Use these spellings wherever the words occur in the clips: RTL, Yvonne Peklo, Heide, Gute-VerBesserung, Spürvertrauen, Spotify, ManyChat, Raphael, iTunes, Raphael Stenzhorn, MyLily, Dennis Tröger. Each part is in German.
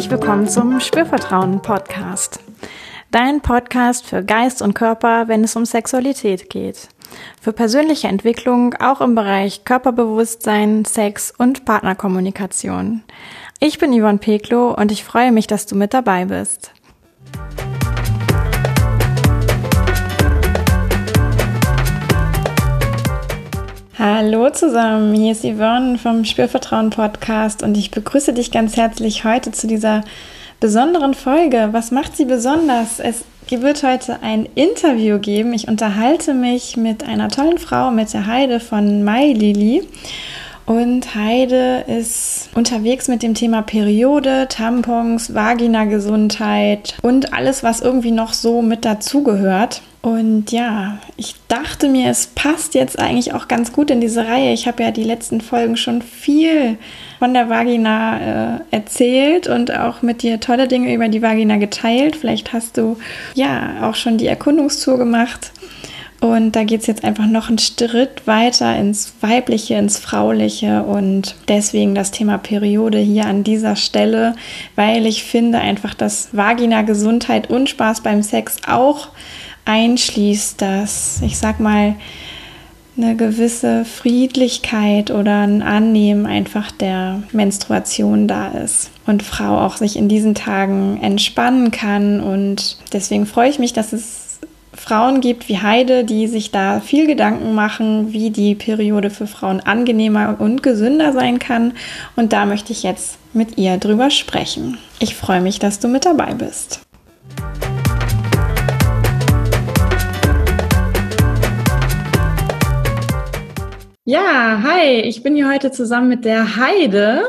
herzlich willkommen zum Spürvertrauen-Podcast. Dein Podcast für Geist und Körper, wenn es um Sexualität geht. Für persönliche Entwicklung, auch im Bereich Körperbewusstsein, Sex und Partnerkommunikation. Ich bin Yvonne Peklo und ich freue mich, dass du mit dabei bist. Hallo zusammen, hier ist Yvonne vom Spürvertrauen-Podcast und ich begrüße dich ganz herzlich heute zu dieser besonderen Folge. Was macht sie besonders? Es wird heute ein Interview geben. Ich unterhalte mich mit einer tollen Frau, mit der Heide von MyLily. Und Heide ist unterwegs mit dem Thema Periode, Tampons, Vaginagesundheit und alles, was irgendwie noch so mit dazugehört. Und ja, ich dachte mir, es passt jetzt eigentlich auch ganz gut in diese Reihe. Ich habe ja die letzten Folgen schon viel von der Vagina erzählt und auch mit dir tolle Dinge über die Vagina geteilt. Vielleicht hast du ja auch schon die Erkundungstour gemacht. Und da geht es jetzt einfach noch einen Schritt weiter ins Weibliche, ins Frauliche und deswegen das Thema Periode hier an dieser Stelle, weil ich finde einfach, dass Vagina-Gesundheit und Spaß beim Sex auch einschließt, dass, ich sag mal, eine gewisse Friedlichkeit oder ein Annehmen einfach der Menstruation da ist und Frau auch sich in diesen Tagen entspannen kann. Und deswegen freue ich mich, dass es Frauen gibt wie Heide, die sich da viel Gedanken machen, wie die Periode für Frauen angenehmer und gesünder sein kann. Und da möchte ich jetzt mit ihr drüber sprechen. Ich freue mich, dass du mit dabei bist. Ja, hi, ich bin hier heute zusammen mit der Heide.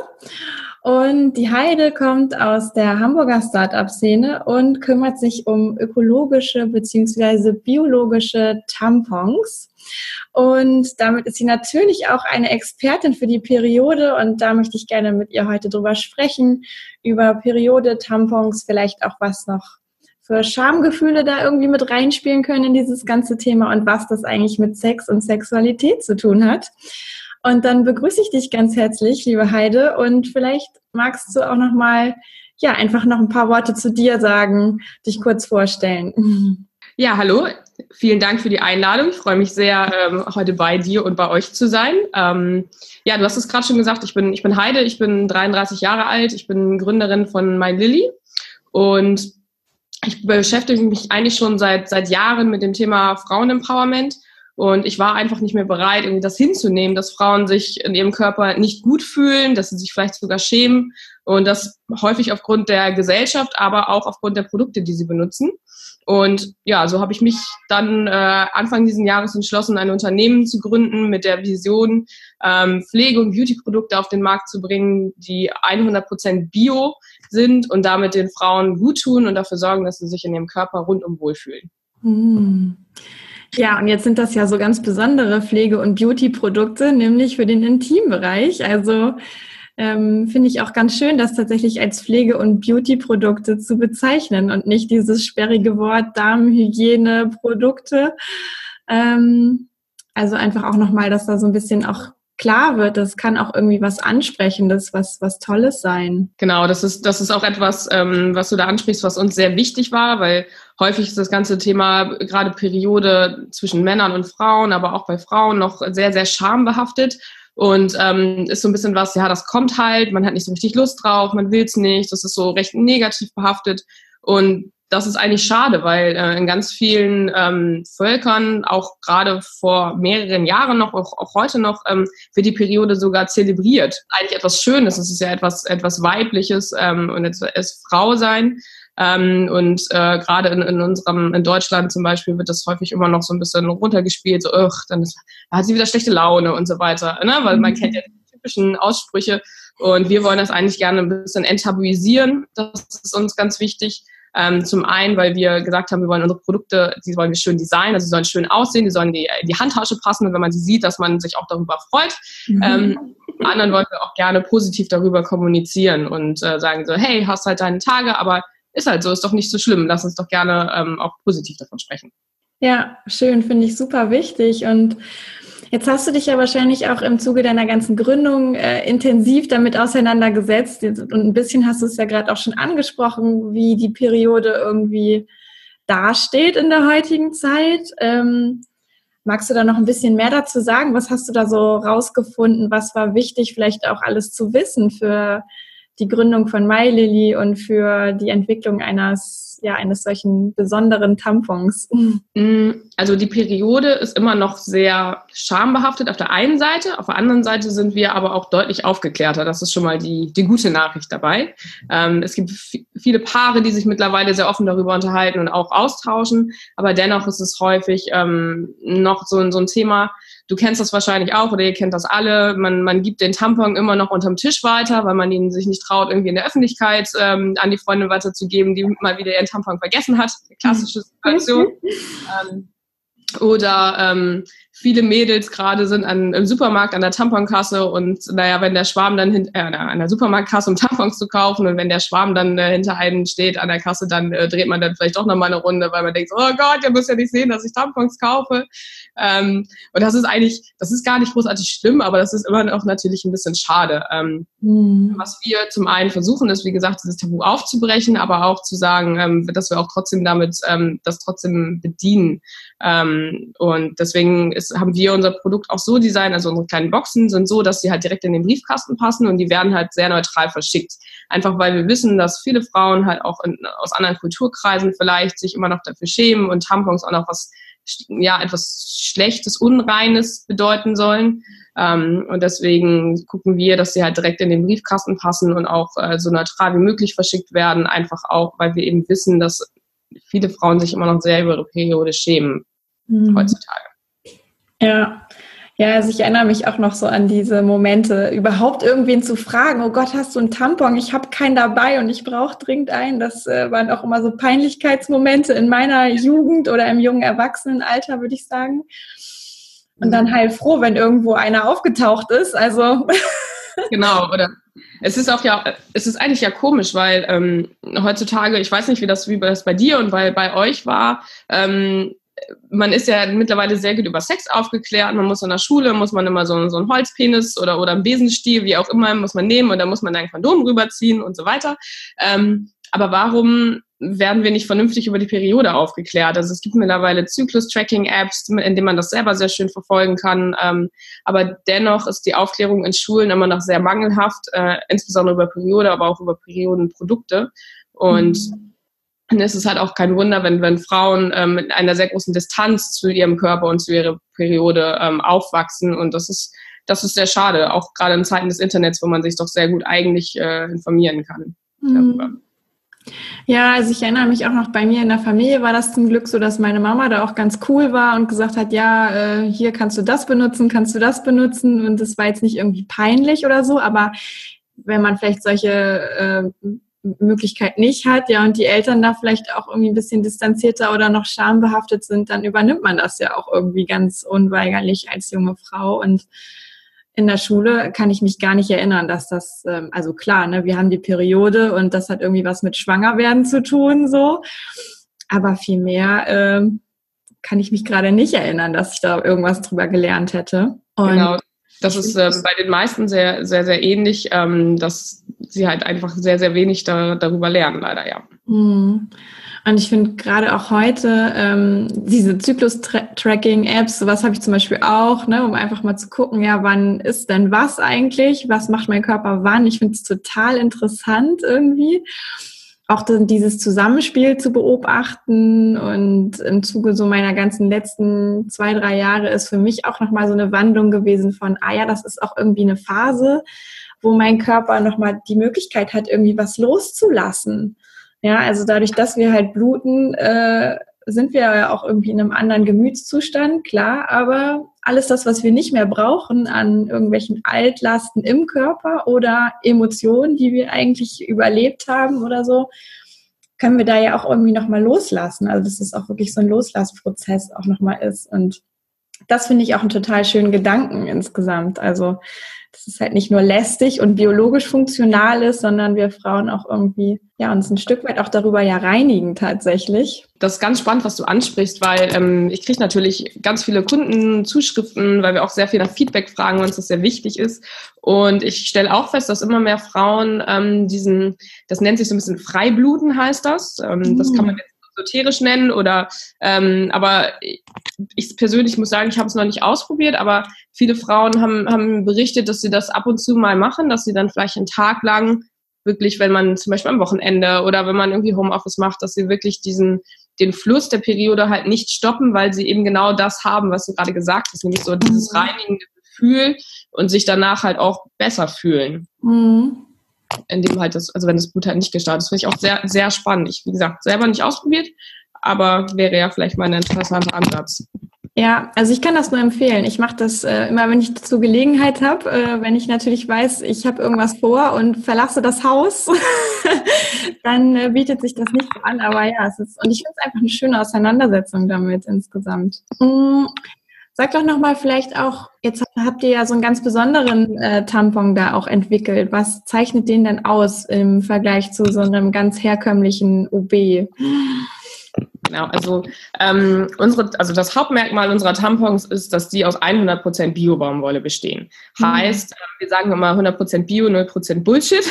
Und die Heide kommt aus der Hamburger Start-up-Szene und kümmert sich um ökologische bzw. biologische Tampons. Und damit ist sie natürlich auch eine Expertin für die Periode. Und da möchte ich gerne mit ihr heute drüber sprechen, über Periode, Tampons, vielleicht auch was noch für Schamgefühle da irgendwie mit reinspielen können in dieses ganze Thema und was das eigentlich mit Sex und Sexualität zu tun hat. Und dann begrüße ich dich ganz herzlich, liebe Heide. Und vielleicht magst du auch noch mal, ja, einfach noch ein paar Worte zu dir sagen, dich kurz vorstellen. Ja, hallo. Vielen Dank für die Einladung. Ich freue mich sehr, heute bei dir und bei euch zu sein. Ja, du hast es gerade schon gesagt, ich bin Heide, ich bin 33 Jahre alt, ich bin Gründerin von MyLily und ich beschäftige mich eigentlich schon seit Jahren mit dem Thema Frauenempowerment. Und ich war einfach nicht mehr bereit, irgendwie das hinzunehmen, dass Frauen sich in ihrem Körper nicht gut fühlen, dass sie sich vielleicht sogar schämen und das häufig aufgrund der Gesellschaft, aber auch aufgrund der Produkte, die sie benutzen. Und ja, so habe ich mich dann Anfang dieses Jahres entschlossen, ein Unternehmen zu gründen mit der Vision, Pflege- und Beauty-Produkte auf den Markt zu bringen, die 100% bio sind und damit den Frauen gut tun und dafür sorgen, dass sie sich in ihrem Körper rundum wohlfühlen. Mhm. Ja, und jetzt sind das ja so ganz besondere Pflege- und Beauty-Produkte, nämlich für den Intimbereich. Also finde ich auch ganz schön, das tatsächlich als Pflege- und Beauty-Produkte zu bezeichnen und nicht dieses sperrige Wort Damenhygiene-Produkte. Also einfach auch nochmal, dass da so ein bisschen auch klar wird, das kann auch irgendwie was Ansprechendes, was Tolles sein. Genau, das ist auch etwas, was du da ansprichst, was uns sehr wichtig war, weil häufig ist das ganze Thema, gerade Periode zwischen Männern und Frauen, aber auch bei Frauen noch sehr, sehr schambehaftet und ist so ein bisschen was, ja, das kommt halt, man hat nicht so richtig Lust drauf, man will es nicht, das ist so recht negativ behaftet und das ist eigentlich schade, weil in ganz vielen Völkern, auch gerade vor mehreren Jahren noch, auch heute noch, wird die Periode sogar zelebriert. Eigentlich etwas Schönes, es ist ja etwas Weibliches und es Frau sein. Und gerade in Deutschland zum Beispiel wird das häufig immer noch so ein bisschen runtergespielt, so, dann hat sie wieder schlechte Laune und so weiter, ne? Weil man kennt ja die typischen Aussprüche und wir wollen das eigentlich gerne ein bisschen enttabuisieren, das ist uns ganz wichtig. Zum einen, weil wir gesagt haben, wir wollen unsere Produkte, die wollen wir schön designen, also sie sollen schön aussehen, die sollen in die Handtasche passen und wenn man sie sieht, dass man sich auch darüber freut. Zum anderen wollen wir auch gerne positiv darüber kommunizieren und sagen so, hey, hast halt deine Tage, aber ist halt so, ist doch nicht so schlimm, lass uns doch gerne auch positiv davon sprechen. Ja, schön, finde ich super wichtig und Jetzt hast du dich ja wahrscheinlich auch im Zuge deiner ganzen Gründung intensiv damit auseinandergesetzt und ein bisschen hast du es ja gerade auch schon angesprochen, wie die Periode irgendwie dasteht in der heutigen Zeit. Magst du da noch ein bisschen mehr dazu sagen? Was hast du da so rausgefunden? Was war wichtig, vielleicht auch alles zu wissen für die Gründung von MyLily und für die Entwicklung eines solchen besonderen Tampons? Also die Periode ist immer noch sehr schambehaftet auf der einen Seite, auf der anderen Seite sind wir aber auch deutlich aufgeklärter. Das ist schon mal die gute Nachricht dabei. Es gibt viele Paare, die sich mittlerweile sehr offen darüber unterhalten und auch austauschen, aber dennoch ist es häufig noch so ein Thema. Du kennst das wahrscheinlich auch oder ihr kennt das alle. Man gibt den Tampon immer noch unterm Tisch weiter, weil man ihn sich nicht traut, irgendwie in der Öffentlichkeit an die Freundin weiterzugeben, die mal wieder ihren Tampon vergessen hat. Eine klassische Situation. Viele Mädels gerade sind im Supermarkt an der Tamponkasse und wenn der Schwarm dann an der Supermarktkasse, um Tampons zu kaufen, und wenn der Schwarm dann hinter einem steht an der Kasse, dann dreht man dann vielleicht doch nochmal eine Runde, weil man denkt, oh Gott, ihr müsst ja nicht sehen, dass ich Tampons kaufe. Und das ist gar nicht großartig schlimm, aber das ist immer noch natürlich ein bisschen schade. Was wir zum einen versuchen, ist, wie gesagt, dieses Tabu aufzubrechen, aber auch zu sagen, dass wir auch trotzdem damit das trotzdem bedienen. Und deswegen haben wir unser Produkt auch so designt, also unsere kleinen Boxen sind so, dass sie halt direkt in den Briefkasten passen und die werden halt sehr neutral verschickt. Einfach weil wir wissen, dass viele Frauen halt auch aus anderen Kulturkreisen vielleicht sich immer noch dafür schämen und Tampons auch noch etwas Schlechtes, Unreines bedeuten sollen. Und deswegen gucken wir, dass sie halt direkt in den Briefkasten passen und auch so neutral wie möglich verschickt werden, einfach auch, weil wir eben wissen, dass viele Frauen sich immer noch sehr über ihre Periode schämen heutzutage. Ja, also ich erinnere mich auch noch so an diese Momente, überhaupt irgendwen zu fragen, oh Gott, hast du einen Tampon? Ich habe keinen dabei und ich brauche dringend einen. Das waren auch immer so Peinlichkeitsmomente in meiner Jugend oder im jungen Erwachsenenalter, würde ich sagen. Und dann heilfroh, wenn irgendwo einer aufgetaucht ist. Also genau, oder? Es ist eigentlich ja komisch, weil heutzutage, ich weiß nicht, wie das bei dir und bei euch war, man ist ja mittlerweile sehr gut über Sex aufgeklärt. Man muss in der Schule, muss man immer so einen Holzpenis oder einen Besenstiel, wie auch immer, muss man nehmen und da muss man dann ein Kondom rüberziehen und so weiter. Aber warum werden wir nicht vernünftig über die Periode aufgeklärt? Also es gibt mittlerweile Zyklus-Tracking-Apps, in denen man das selber sehr schön verfolgen kann. Aber dennoch ist die Aufklärung in Schulen immer noch sehr mangelhaft, insbesondere über Periode, aber auch über Periodenprodukte. Und es ist halt auch kein Wunder, wenn Frauen mit einer sehr großen Distanz zu ihrem Körper und zu ihrer Periode aufwachsen. Und das ist sehr schade, auch gerade in Zeiten des Internets, wo man sich doch sehr gut eigentlich informieren kann darüber. Ja, also ich erinnere mich auch noch, bei mir in der Familie war das zum Glück so, dass meine Mama da auch ganz cool war und gesagt hat, ja, hier kannst du das benutzen. Und das war jetzt nicht irgendwie peinlich oder so, aber wenn man vielleicht solche Möglichkeit nicht hat, ja, und die Eltern da vielleicht auch irgendwie ein bisschen distanzierter oder noch schambehaftet sind, dann übernimmt man das ja auch irgendwie ganz unweigerlich als junge Frau. Und in der Schule kann ich mich gar nicht erinnern, dass das, also klar, ne, wir haben die Periode und das hat irgendwie was mit Schwangerwerden zu tun, so. Aber viel mehr kann ich mich gerade nicht erinnern, dass ich da irgendwas drüber gelernt hätte. Und genau, das ist bei den meisten sehr, sehr, sehr ähnlich, dass sie halt einfach sehr, sehr wenig darüber lernen, leider, ja. Und ich finde gerade auch heute diese Zyklus-Tracking-Apps, sowas habe ich zum Beispiel auch, ne, um einfach mal zu gucken, ja, wann ist denn was eigentlich? Was macht mein Körper wann? Ich finde es total interessant irgendwie, auch dieses Zusammenspiel zu beobachten. Und im Zuge so meiner ganzen letzten 2-3 Jahre ist für mich auch nochmal so eine Wandlung gewesen von, das ist auch irgendwie eine Phase, wo mein Körper nochmal die Möglichkeit hat, irgendwie was loszulassen. Ja, also dadurch, dass wir halt bluten, sind wir ja auch irgendwie in einem anderen Gemütszustand, klar, aber alles das, was wir nicht mehr brauchen an irgendwelchen Altlasten im Körper oder Emotionen, die wir eigentlich überlebt haben oder so, können wir da ja auch irgendwie nochmal loslassen. Also dass es auch wirklich so ein Loslassprozess auch nochmal ist. Und das finde ich auch einen total schönen Gedanken insgesamt. Also, dass es halt nicht nur lästig und biologisch funktional ist, sondern wir Frauen auch irgendwie ja uns ein Stück weit auch darüber ja reinigen tatsächlich. Das ist ganz spannend, was du ansprichst, weil ich kriege natürlich ganz viele Kundenzuschriften, weil wir auch sehr viel nach Feedback fragen, weil uns das sehr wichtig ist. Und ich stelle auch fest, dass immer mehr Frauen das nennt sich so ein bisschen Freibluten, heißt das. Das kann man jetzt esoterisch nennen oder aber ich persönlich muss sagen, ich habe es noch nicht ausprobiert, aber viele Frauen haben berichtet, dass sie das ab und zu mal machen, dass sie dann vielleicht einen Tag lang wirklich, wenn man zum Beispiel am Wochenende oder wenn man irgendwie Homeoffice macht, dass sie wirklich den Fluss der Periode halt nicht stoppen, weil sie eben genau das haben, was du gerade gesagt hast, nämlich so dieses reinigende Gefühl und sich danach halt auch besser fühlen. Mhm. Indem halt wenn das Blut halt nicht gestartet ist, finde ich auch sehr, sehr spannend. Ich, wie gesagt, selber nicht ausprobiert, aber wäre ja vielleicht mal ein interessanter Ansatz. Ja, also ich kann das nur empfehlen. Ich mache das immer, wenn ich dazu Gelegenheit habe, wenn ich natürlich weiß, ich habe irgendwas vor und verlasse das Haus, dann bietet sich das nicht so an. Aber ja, und ich finde es einfach eine schöne Auseinandersetzung damit insgesamt. Sag doch nochmal vielleicht auch, jetzt habt ihr ja so einen ganz besonderen Tampon da auch entwickelt. Was zeichnet den denn aus im Vergleich zu so einem ganz herkömmlichen OB? Genau, also das Hauptmerkmal unserer Tampons ist, dass die aus 100% Bio-Baumwolle bestehen. Heißt, wir sagen immer 100% Bio, 0% Bullshit.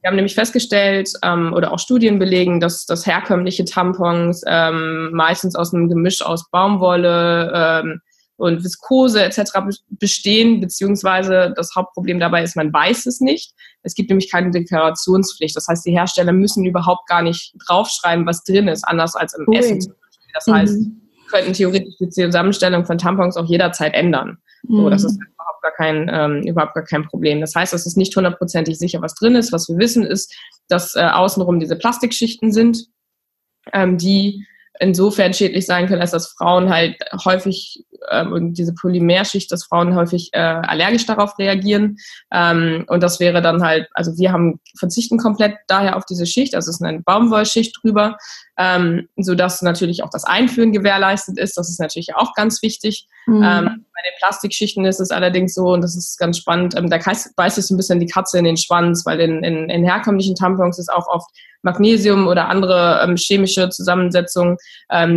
Wir haben nämlich festgestellt oder auch Studien belegen, dass herkömmliche Tampons meistens aus einem Gemisch aus Baumwolle und Viskose etc. bestehen, beziehungsweise das Hauptproblem dabei ist, man weiß es nicht. Es gibt nämlich keine Deklarationspflicht. Das heißt, die Hersteller müssen überhaupt gar nicht draufschreiben, was drin ist, anders als im Essen zum Beispiel. Das heißt, könnten theoretisch die Zusammenstellung von Tampons auch jederzeit ändern. So, das ist überhaupt gar kein Problem. Das heißt, es ist nicht hundertprozentig sicher, was drin ist. Was wir wissen ist, dass außenrum diese Plastikschichten sind, die insofern schädlich sein können, als dass Frauen halt häufig, diese Polymerschicht, dass Frauen häufig allergisch darauf reagieren. Und das wäre dann halt, also wir verzichten komplett daher auf diese Schicht, also es ist eine Baumwollschicht drüber, sodass natürlich auch das Einführen gewährleistet ist. Das ist natürlich auch ganz wichtig. Bei den Plastikschichten ist es allerdings so, und das ist ganz spannend, da beißt sich so ein bisschen die Katze in den Schwanz, weil in herkömmlichen Tampons ist auch oft Magnesium oder andere chemische Zusammensetzungen,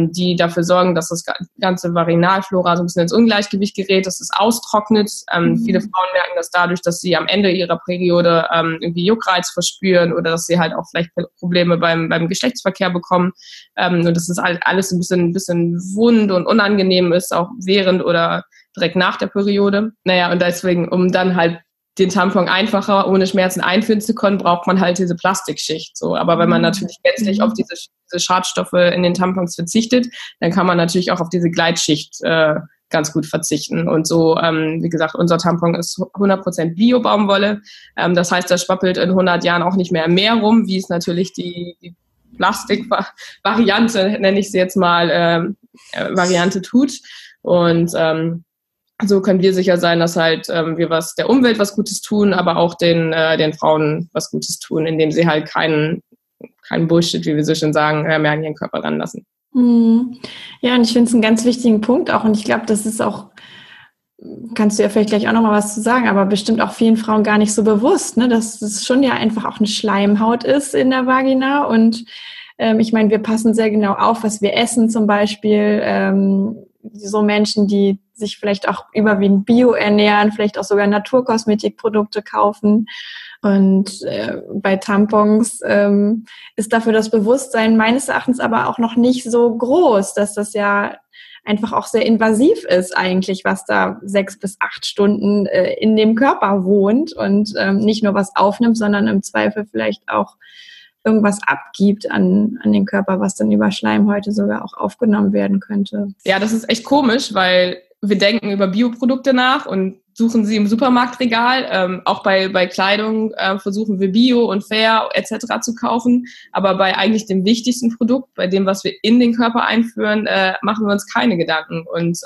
die dafür sorgen, dass das ganze Vaginalflora so ein bisschen ins Ungleichgewicht gerät, dass es austrocknet. Viele Frauen merken das dadurch, dass sie am Ende ihrer Periode irgendwie Juckreiz verspüren oder dass sie halt auch vielleicht Probleme beim Geschlechtsverkehr bekommen. Und dass es halt alles ein bisschen wund und unangenehm ist, auch während oder direkt nach der Periode. Naja, und deswegen, um dann halt den Tampon einfacher, ohne Schmerzen einführen zu können, braucht man halt diese Plastikschicht. So. Aber wenn man natürlich gänzlich auf diese Schadstoffe in den Tampons verzichtet, dann kann man natürlich auch auf diese Gleitschicht ganz gut verzichten. Und so, wie gesagt, unser Tampon ist 100% Bio-Baumwolle. Das heißt, das schwappelt in 100 Jahren auch nicht mehr im Meer rum, wie es natürlich die Plastik-Variante, nenne ich sie jetzt mal, Variante tut. Und so können wir sicher sein, dass halt wir der Umwelt was Gutes tun, aber auch den Frauen was Gutes tun, indem sie halt keinen Bullshit, wie wir so schön sagen, mehr an ihren Körper ranlassen. Ja, und ich finde es einen ganz wichtigen Punkt auch. Und ich glaube, das ist auch, kannst du ja vielleicht gleich auch nochmal was zu sagen, aber bestimmt auch vielen Frauen gar nicht so bewusst, ne, dass es schon ja einfach auch eine Schleimhaut ist in der Vagina. Und ich meine, wir passen sehr genau auf, was wir essen zum Beispiel. So Menschen, die sich vielleicht auch überwiegend Bio ernähren, vielleicht auch sogar Naturkosmetikprodukte kaufen. Und bei Tampons ist dafür das Bewusstsein meines Erachtens aber auch noch nicht so groß, dass das ja einfach auch sehr invasiv ist eigentlich, was da 6 bis 8 Stunden in dem Körper wohnt und nicht nur was aufnimmt, sondern im Zweifel vielleicht auch irgendwas abgibt an den Körper, was dann über Schleimhäute sogar auch aufgenommen werden könnte. Ja, das ist echt komisch, weil wir denken über Bioprodukte nach und suchen sie im Supermarktregal. Auch bei Kleidung versuchen wir Bio und Fair etc. zu kaufen. Aber bei eigentlich dem wichtigsten Produkt, bei dem, was wir in den Körper einführen, machen wir uns keine Gedanken. Und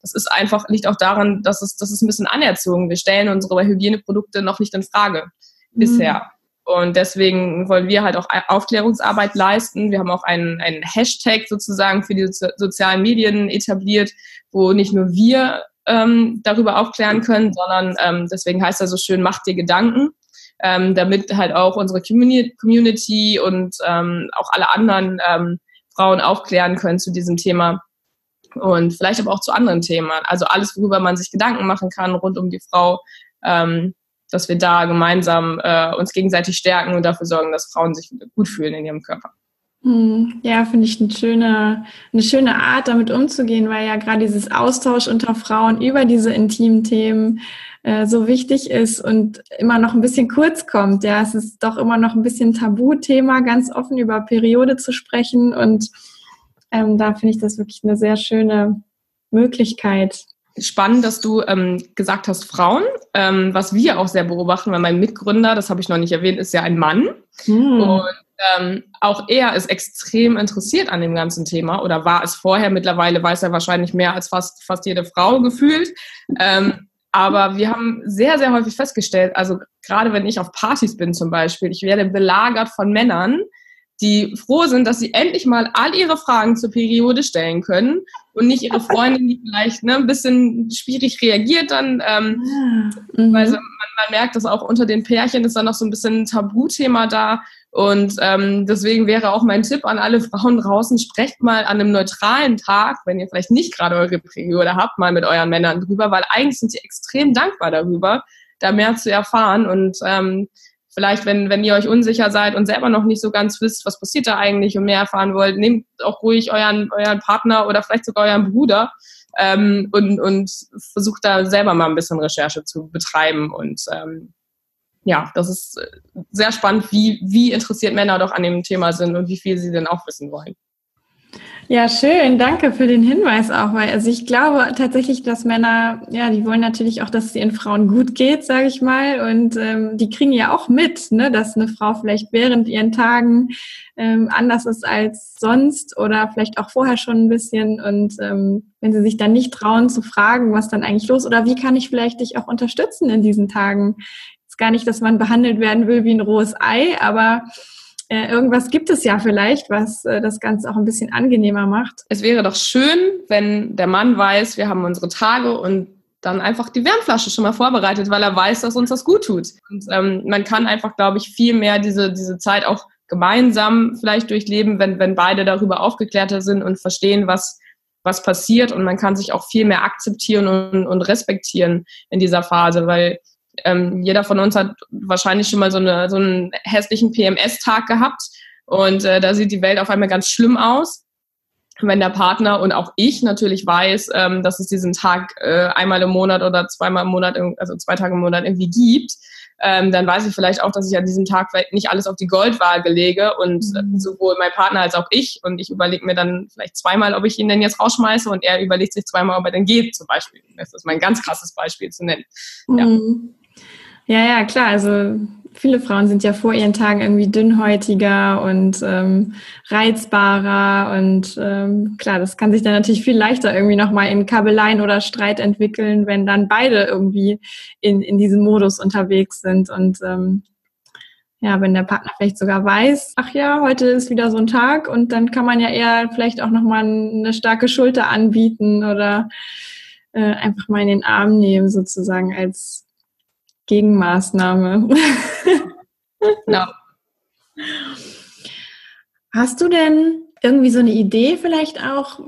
das ist einfach, liegt auch daran, dass es ein bisschen anerzogen. Wir stellen unsere Hygieneprodukte noch nicht in Frage bisher. Und deswegen wollen wir halt auch Aufklärungsarbeit leisten. Wir haben auch einen Hashtag sozusagen für die sozialen Medien etabliert, wo nicht nur wir darüber aufklären können, sondern deswegen heißt er so schön, macht dir Gedanken, damit halt auch unsere Community und auch alle anderen Frauen aufklären können zu diesem Thema und vielleicht aber auch zu anderen Themen. Also alles, worüber man sich Gedanken machen kann rund um die Frau, dass wir da gemeinsam uns gegenseitig stärken und dafür sorgen, dass Frauen sich gut fühlen in ihrem Körper. Ja, finde ich eine schöne Art, damit umzugehen, weil ja gerade dieses Austausch unter Frauen über diese intimen Themen so wichtig ist und immer noch ein bisschen kurz kommt. Ja, es ist doch immer noch ein bisschen Tabuthema, ganz offen über Periode zu sprechen, und da finde ich das wirklich eine sehr schöne Möglichkeit. Spannend, dass du gesagt hast, Frauen, was wir auch sehr beobachten, weil mein Mitgründer, das habe ich noch nicht erwähnt, ist ja ein Mann. Und auch er ist extrem interessiert an dem ganzen Thema, oder war es vorher, mittlerweile weiß er wahrscheinlich mehr als fast jede Frau gefühlt. Aber wir haben sehr, sehr häufig festgestellt, also gerade wenn ich auf Partys bin zum Beispiel, ich werde belagert von Männern, die froh sind, dass sie endlich mal all ihre Fragen zur Periode stellen können und nicht ihre Freundin, die vielleicht ein bisschen schwierig reagiert dann. Weil man merkt, dass auch unter den Pärchen ist dann noch so ein bisschen ein Tabuthema da. Und deswegen wäre auch mein Tipp an alle Frauen draußen, sprecht mal an einem neutralen Tag, wenn ihr vielleicht nicht gerade eure Periode habt, mal mit euren Männern drüber, weil eigentlich sind sie extrem dankbar darüber, da mehr zu erfahren. Und vielleicht, wenn ihr euch unsicher seid und selber noch nicht so ganz wisst, was passiert da eigentlich, und mehr erfahren wollt, nehmt auch ruhig euren Partner oder vielleicht sogar euren Bruder und versucht da selber mal ein bisschen Recherche zu betreiben. Und ja, das ist sehr spannend, wie interessiert Männer doch an dem Thema sind und wie viel sie denn auch wissen wollen. Ja, schön. Danke für den Hinweis auch, weil also ich glaube tatsächlich, dass Männer, ja, die wollen natürlich auch, dass es ihren Frauen gut geht, sage ich mal, und die kriegen ja auch mit, ne, dass eine Frau vielleicht während ihren Tagen anders ist als sonst oder vielleicht auch vorher schon ein bisschen, und wenn sie sich dann nicht trauen zu fragen, was dann eigentlich los ist oder wie kann ich vielleicht dich auch unterstützen in diesen Tagen. Ist gar nicht, dass man behandelt werden will wie ein rohes Ei, aber irgendwas gibt es ja vielleicht, was das Ganze auch ein bisschen angenehmer macht. Es wäre doch schön, wenn der Mann weiß, wir haben unsere Tage, und dann einfach die Wärmflasche schon mal vorbereitet, weil er weiß, dass uns das gut tut. Und man kann einfach, glaube ich, viel mehr diese Zeit auch gemeinsam vielleicht durchleben, wenn beide darüber aufgeklärter sind und verstehen, was passiert. Und man kann sich auch viel mehr akzeptieren und respektieren in dieser Phase, weil jeder von uns hat wahrscheinlich schon mal so einen hässlichen PMS-Tag gehabt, und da sieht die Welt auf einmal ganz schlimm aus. Wenn der Partner und auch ich natürlich weiß, dass es diesen Tag einmal im Monat oder zweimal im Monat, also 2 Tage im Monat irgendwie gibt, dann weiß ich vielleicht auch, dass ich an diesem Tag vielleicht nicht alles auf die Goldwaage lege, und sowohl mein Partner als auch ich, und ich überlege mir dann vielleicht zweimal, ob ich ihn denn jetzt rausschmeiße, und er überlegt sich zweimal, ob er denn geht zum Beispiel. Das ist mein ganz krasses Beispiel zu nennen. Ja. Ja, klar. Also viele Frauen sind ja vor ihren Tagen irgendwie dünnhäutiger und reizbarer, und klar, das kann sich dann natürlich viel leichter irgendwie nochmal in Kabeleien oder Streit entwickeln, wenn dann beide irgendwie in diesem Modus unterwegs sind, und ja, wenn der Partner vielleicht sogar weiß, ach ja, heute ist wieder so ein Tag, und dann kann man ja eher vielleicht auch nochmal eine starke Schulter anbieten oder einfach mal in den Arm nehmen sozusagen als Gegenmaßnahme. Genau. Hast du denn irgendwie so eine Idee vielleicht auch?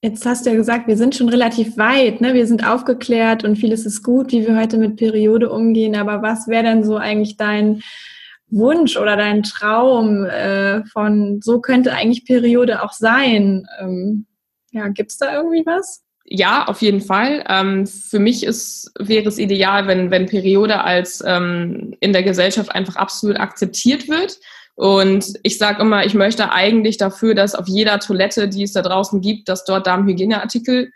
Jetzt hast du ja gesagt, wir sind schon relativ weit, ne? Wir sind aufgeklärt und vieles ist gut, wie wir heute mit Periode umgehen. Aber was wäre denn so eigentlich dein Wunsch oder dein Traum von, so könnte eigentlich Periode auch sein? Ja, gibt es da irgendwie was? Ja, auf jeden Fall. Für mich wäre es ideal, wenn Periode als in der Gesellschaft einfach absolut akzeptiert wird. Und ich sage immer, ich möchte eigentlich dafür, dass auf jeder Toilette, die es da draußen gibt, dass dort Darmhygieneartikel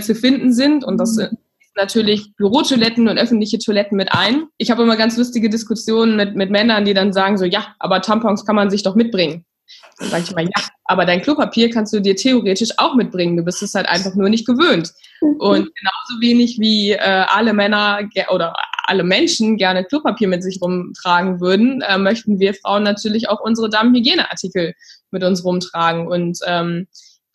zu finden sind. Und das sind natürlich Bürotoiletten und öffentliche Toiletten mit ein. Ich habe immer ganz lustige Diskussionen mit Männern, die dann sagen so, ja, aber Tampons kann man sich doch mitbringen. Dann sage ich mal, ja, aber dein Klopapier kannst du dir theoretisch auch mitbringen. Du bist es halt einfach nur nicht gewöhnt. Und genauso wenig wie alle Männer oder alle Menschen gerne Klopapier mit sich rumtragen würden, möchten wir Frauen natürlich auch unsere Damenhygieneartikel mit uns rumtragen. Und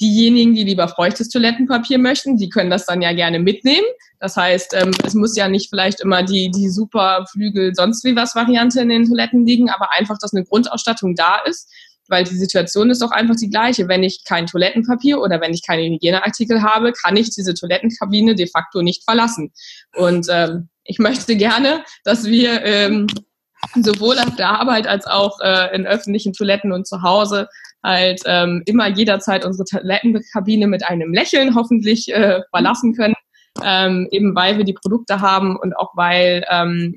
diejenigen, die lieber feuchtes Toilettenpapier möchten, die können das dann ja gerne mitnehmen. Das heißt, es muss ja nicht vielleicht immer die super Flügel sonst wie was Variante in den Toiletten liegen, aber einfach, dass eine Grundausstattung da ist, weil die Situation ist doch einfach die gleiche. Wenn ich kein Toilettenpapier oder wenn ich keine Hygieneartikel habe, kann ich diese Toilettenkabine de facto nicht verlassen. Und ich möchte gerne, dass wir sowohl auf der Arbeit als auch in öffentlichen Toiletten und zu Hause halt immer jederzeit unsere Toilettenkabine mit einem Lächeln hoffentlich verlassen können, eben weil wir die Produkte haben und auch weil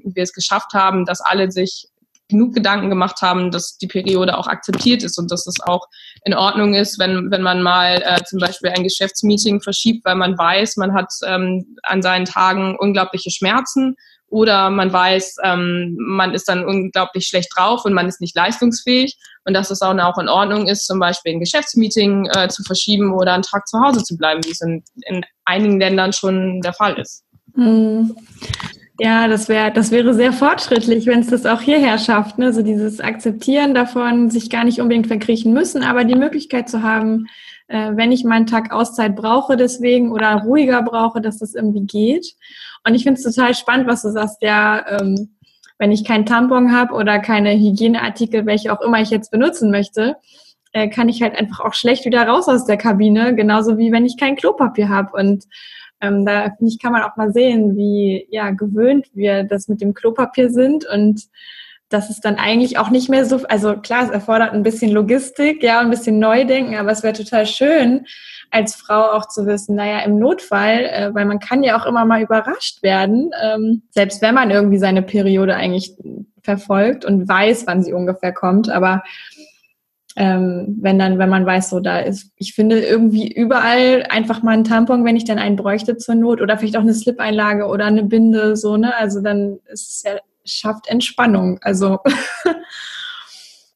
wir es geschafft haben, dass alle sich genug Gedanken gemacht haben, dass die Periode auch akzeptiert ist und dass es auch in Ordnung ist, wenn man mal zum Beispiel ein Geschäftsmeeting verschiebt, weil man weiß, man hat an seinen Tagen unglaubliche Schmerzen oder man weiß, man ist dann unglaublich schlecht drauf und man ist nicht leistungsfähig und dass es dann auch in Ordnung ist, zum Beispiel ein Geschäftsmeeting zu verschieben oder einen Tag zu Hause zu bleiben, wie es in einigen Ländern schon der Fall ist. Mhm. Ja, das wäre sehr fortschrittlich, wenn es das auch hierher schafft, ne? So dieses Akzeptieren davon, sich gar nicht unbedingt verkriechen müssen, aber die Möglichkeit zu haben, wenn ich meinen Tag Auszeit brauche deswegen oder ruhiger brauche, dass das irgendwie geht. Und ich finde es total spannend, was du sagst, ja, wenn ich keinen Tampon habe oder keine Hygieneartikel, welche auch immer ich jetzt benutzen möchte, kann ich halt einfach auch schlecht wieder raus aus der Kabine, genauso wie wenn ich kein Klopapier habe. Und da finde ich, kann man auch mal sehen, wie ja gewöhnt wir das mit dem Klopapier sind und dass es dann eigentlich auch nicht mehr so, also klar, es erfordert ein bisschen Logistik, ja, ein bisschen Neudenken, aber es wäre total schön, als Frau auch zu wissen, naja, im Notfall, weil man kann ja auch immer mal überrascht werden, selbst wenn man irgendwie seine Periode eigentlich verfolgt und weiß, wann sie ungefähr kommt, aber wenn man weiß, so da ist. Ich finde irgendwie überall einfach mal einen Tampon, wenn ich dann einen bräuchte zur Not oder vielleicht auch eine Slip-Einlage oder eine Binde, so, ne? Also dann ist es ja, schafft Entspannung, also.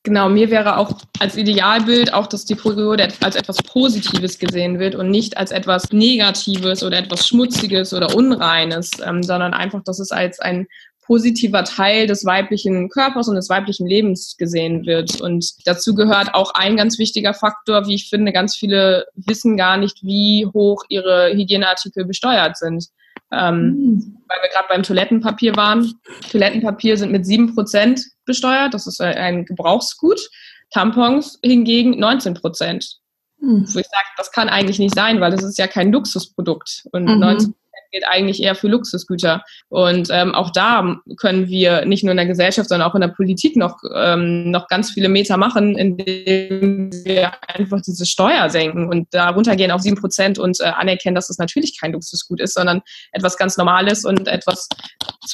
Genau, mir wäre auch als Idealbild auch, dass die Periode als etwas Positives gesehen wird und nicht als etwas Negatives oder etwas Schmutziges oder Unreines, sondern einfach, dass es als ein positiver Teil des weiblichen Körpers und des weiblichen Lebens gesehen wird. Und dazu gehört auch ein ganz wichtiger Faktor, wie ich finde, ganz viele wissen gar nicht, wie hoch ihre Hygieneartikel besteuert sind. Weil wir gerade beim Toilettenpapier waren. Toilettenpapier sind mit 7% besteuert, das ist ein Gebrauchsgut. Tampons hingegen 19%. Wo ich sage, das kann eigentlich nicht sein, weil das ist ja kein Luxusprodukt. Und 19% geht eigentlich eher für Luxusgüter. Und auch da können wir nicht nur in der Gesellschaft, sondern auch in der Politik noch ganz viele Meter machen, indem wir einfach diese Steuer senken und darunter gehen auf 7% und anerkennen, dass das natürlich kein Luxusgut ist, sondern etwas ganz Normales und etwas,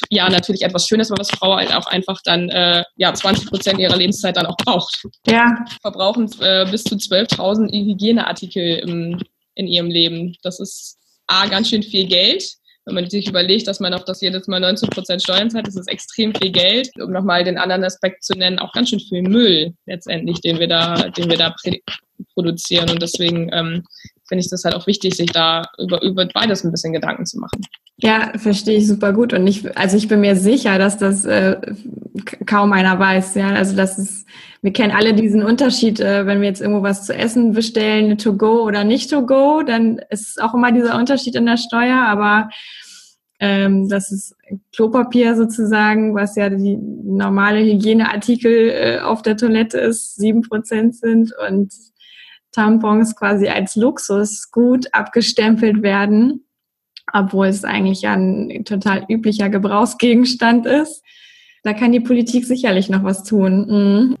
ja, natürlich etwas Schönes, was Frau halt auch einfach dann, 20% ihrer Lebenszeit dann auch braucht. Ja. Verbrauchen bis zu 12.000 Hygieneartikel in ihrem Leben. Das ist ganz schön viel Geld. Wenn man sich überlegt, dass man auf das jedes Mal 19% Steuern zahlt, das ist extrem viel Geld. Um nochmal den anderen Aspekt zu nennen, auch ganz schön viel Müll letztendlich, den wir da produzieren. Und deswegen finde ich das halt auch wichtig, sich da über beides ein bisschen Gedanken zu machen. Ja, verstehe ich super gut. Und ich bin mir sicher, dass das kaum einer weiß. Ja, also wir kennen alle diesen Unterschied, wenn wir jetzt irgendwo was zu essen bestellen, to go oder nicht to go, dann ist auch immer dieser Unterschied in der Steuer, aber das ist Klopapier sozusagen, was ja die normale Hygieneartikel auf der Toilette ist, 7% sind und Tampons quasi als Luxusgut abgestempelt werden, obwohl es eigentlich ja ein total üblicher Gebrauchsgegenstand ist. Da kann die Politik sicherlich noch was tun. Mhm.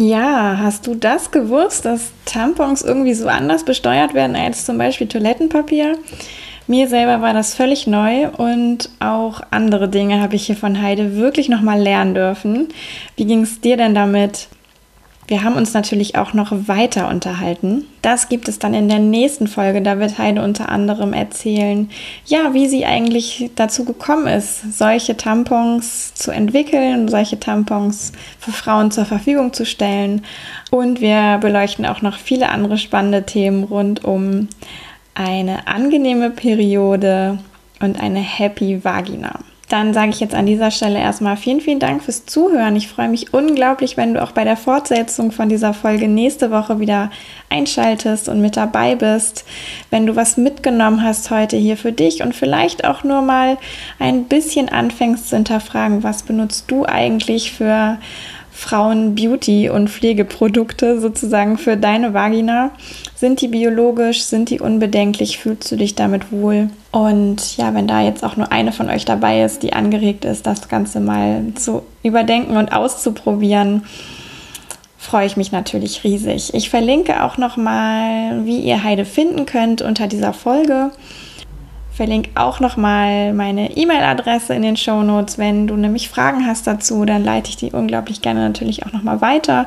Ja, hast du das gewusst, dass Tampons irgendwie so anders besteuert werden als zum Beispiel Toilettenpapier? Mir selber war das völlig neu und auch andere Dinge habe ich hier von Heide wirklich nochmal lernen dürfen. Wie ging es dir denn damit? Wir haben uns natürlich auch noch weiter unterhalten. Das gibt es dann in der nächsten Folge. Da wird Heide unter anderem erzählen, ja, wie sie eigentlich dazu gekommen ist, solche Tampons zu entwickeln, solche Tampons für Frauen zur Verfügung zu stellen. Und wir beleuchten auch noch viele andere spannende Themen rund um eine angenehme Periode und eine Happy Vagina. Dann sage ich jetzt an dieser Stelle erstmal vielen, vielen Dank fürs Zuhören. Ich freue mich unglaublich, wenn du auch bei der Fortsetzung von dieser Folge nächste Woche wieder einschaltest und mit dabei bist. Wenn du was mitgenommen hast heute hier für dich und vielleicht auch nur mal ein bisschen anfängst zu hinterfragen, was benutzt du eigentlich für Frauen-Beauty- und Pflegeprodukte sozusagen für deine Vagina? Sind die biologisch? Sind die unbedenklich? Fühlst du dich damit wohl? Und ja, wenn da jetzt auch nur eine von euch dabei ist, die angeregt ist, das Ganze mal zu überdenken und auszuprobieren, freue ich mich natürlich riesig. Ich verlinke auch nochmal, wie ihr Heide finden könnt unter dieser Folge. Verlinke auch nochmal meine E-Mail-Adresse in den Shownotes. Wenn du nämlich Fragen hast dazu, dann leite ich die unglaublich gerne natürlich auch nochmal weiter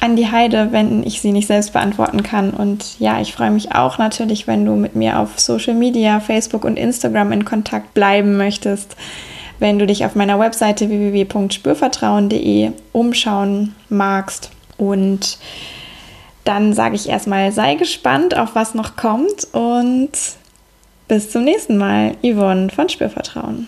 an die Heide, wenn ich sie nicht selbst beantworten kann. Und ja, ich freue mich auch natürlich, wenn du mit mir auf Social Media, Facebook und Instagram in Kontakt bleiben möchtest, wenn du dich auf meiner Webseite www.spürvertrauen.de umschauen magst. Und dann sage ich erstmal, sei gespannt, auf was noch kommt, und bis zum nächsten Mal. Yvonne von Spürvertrauen.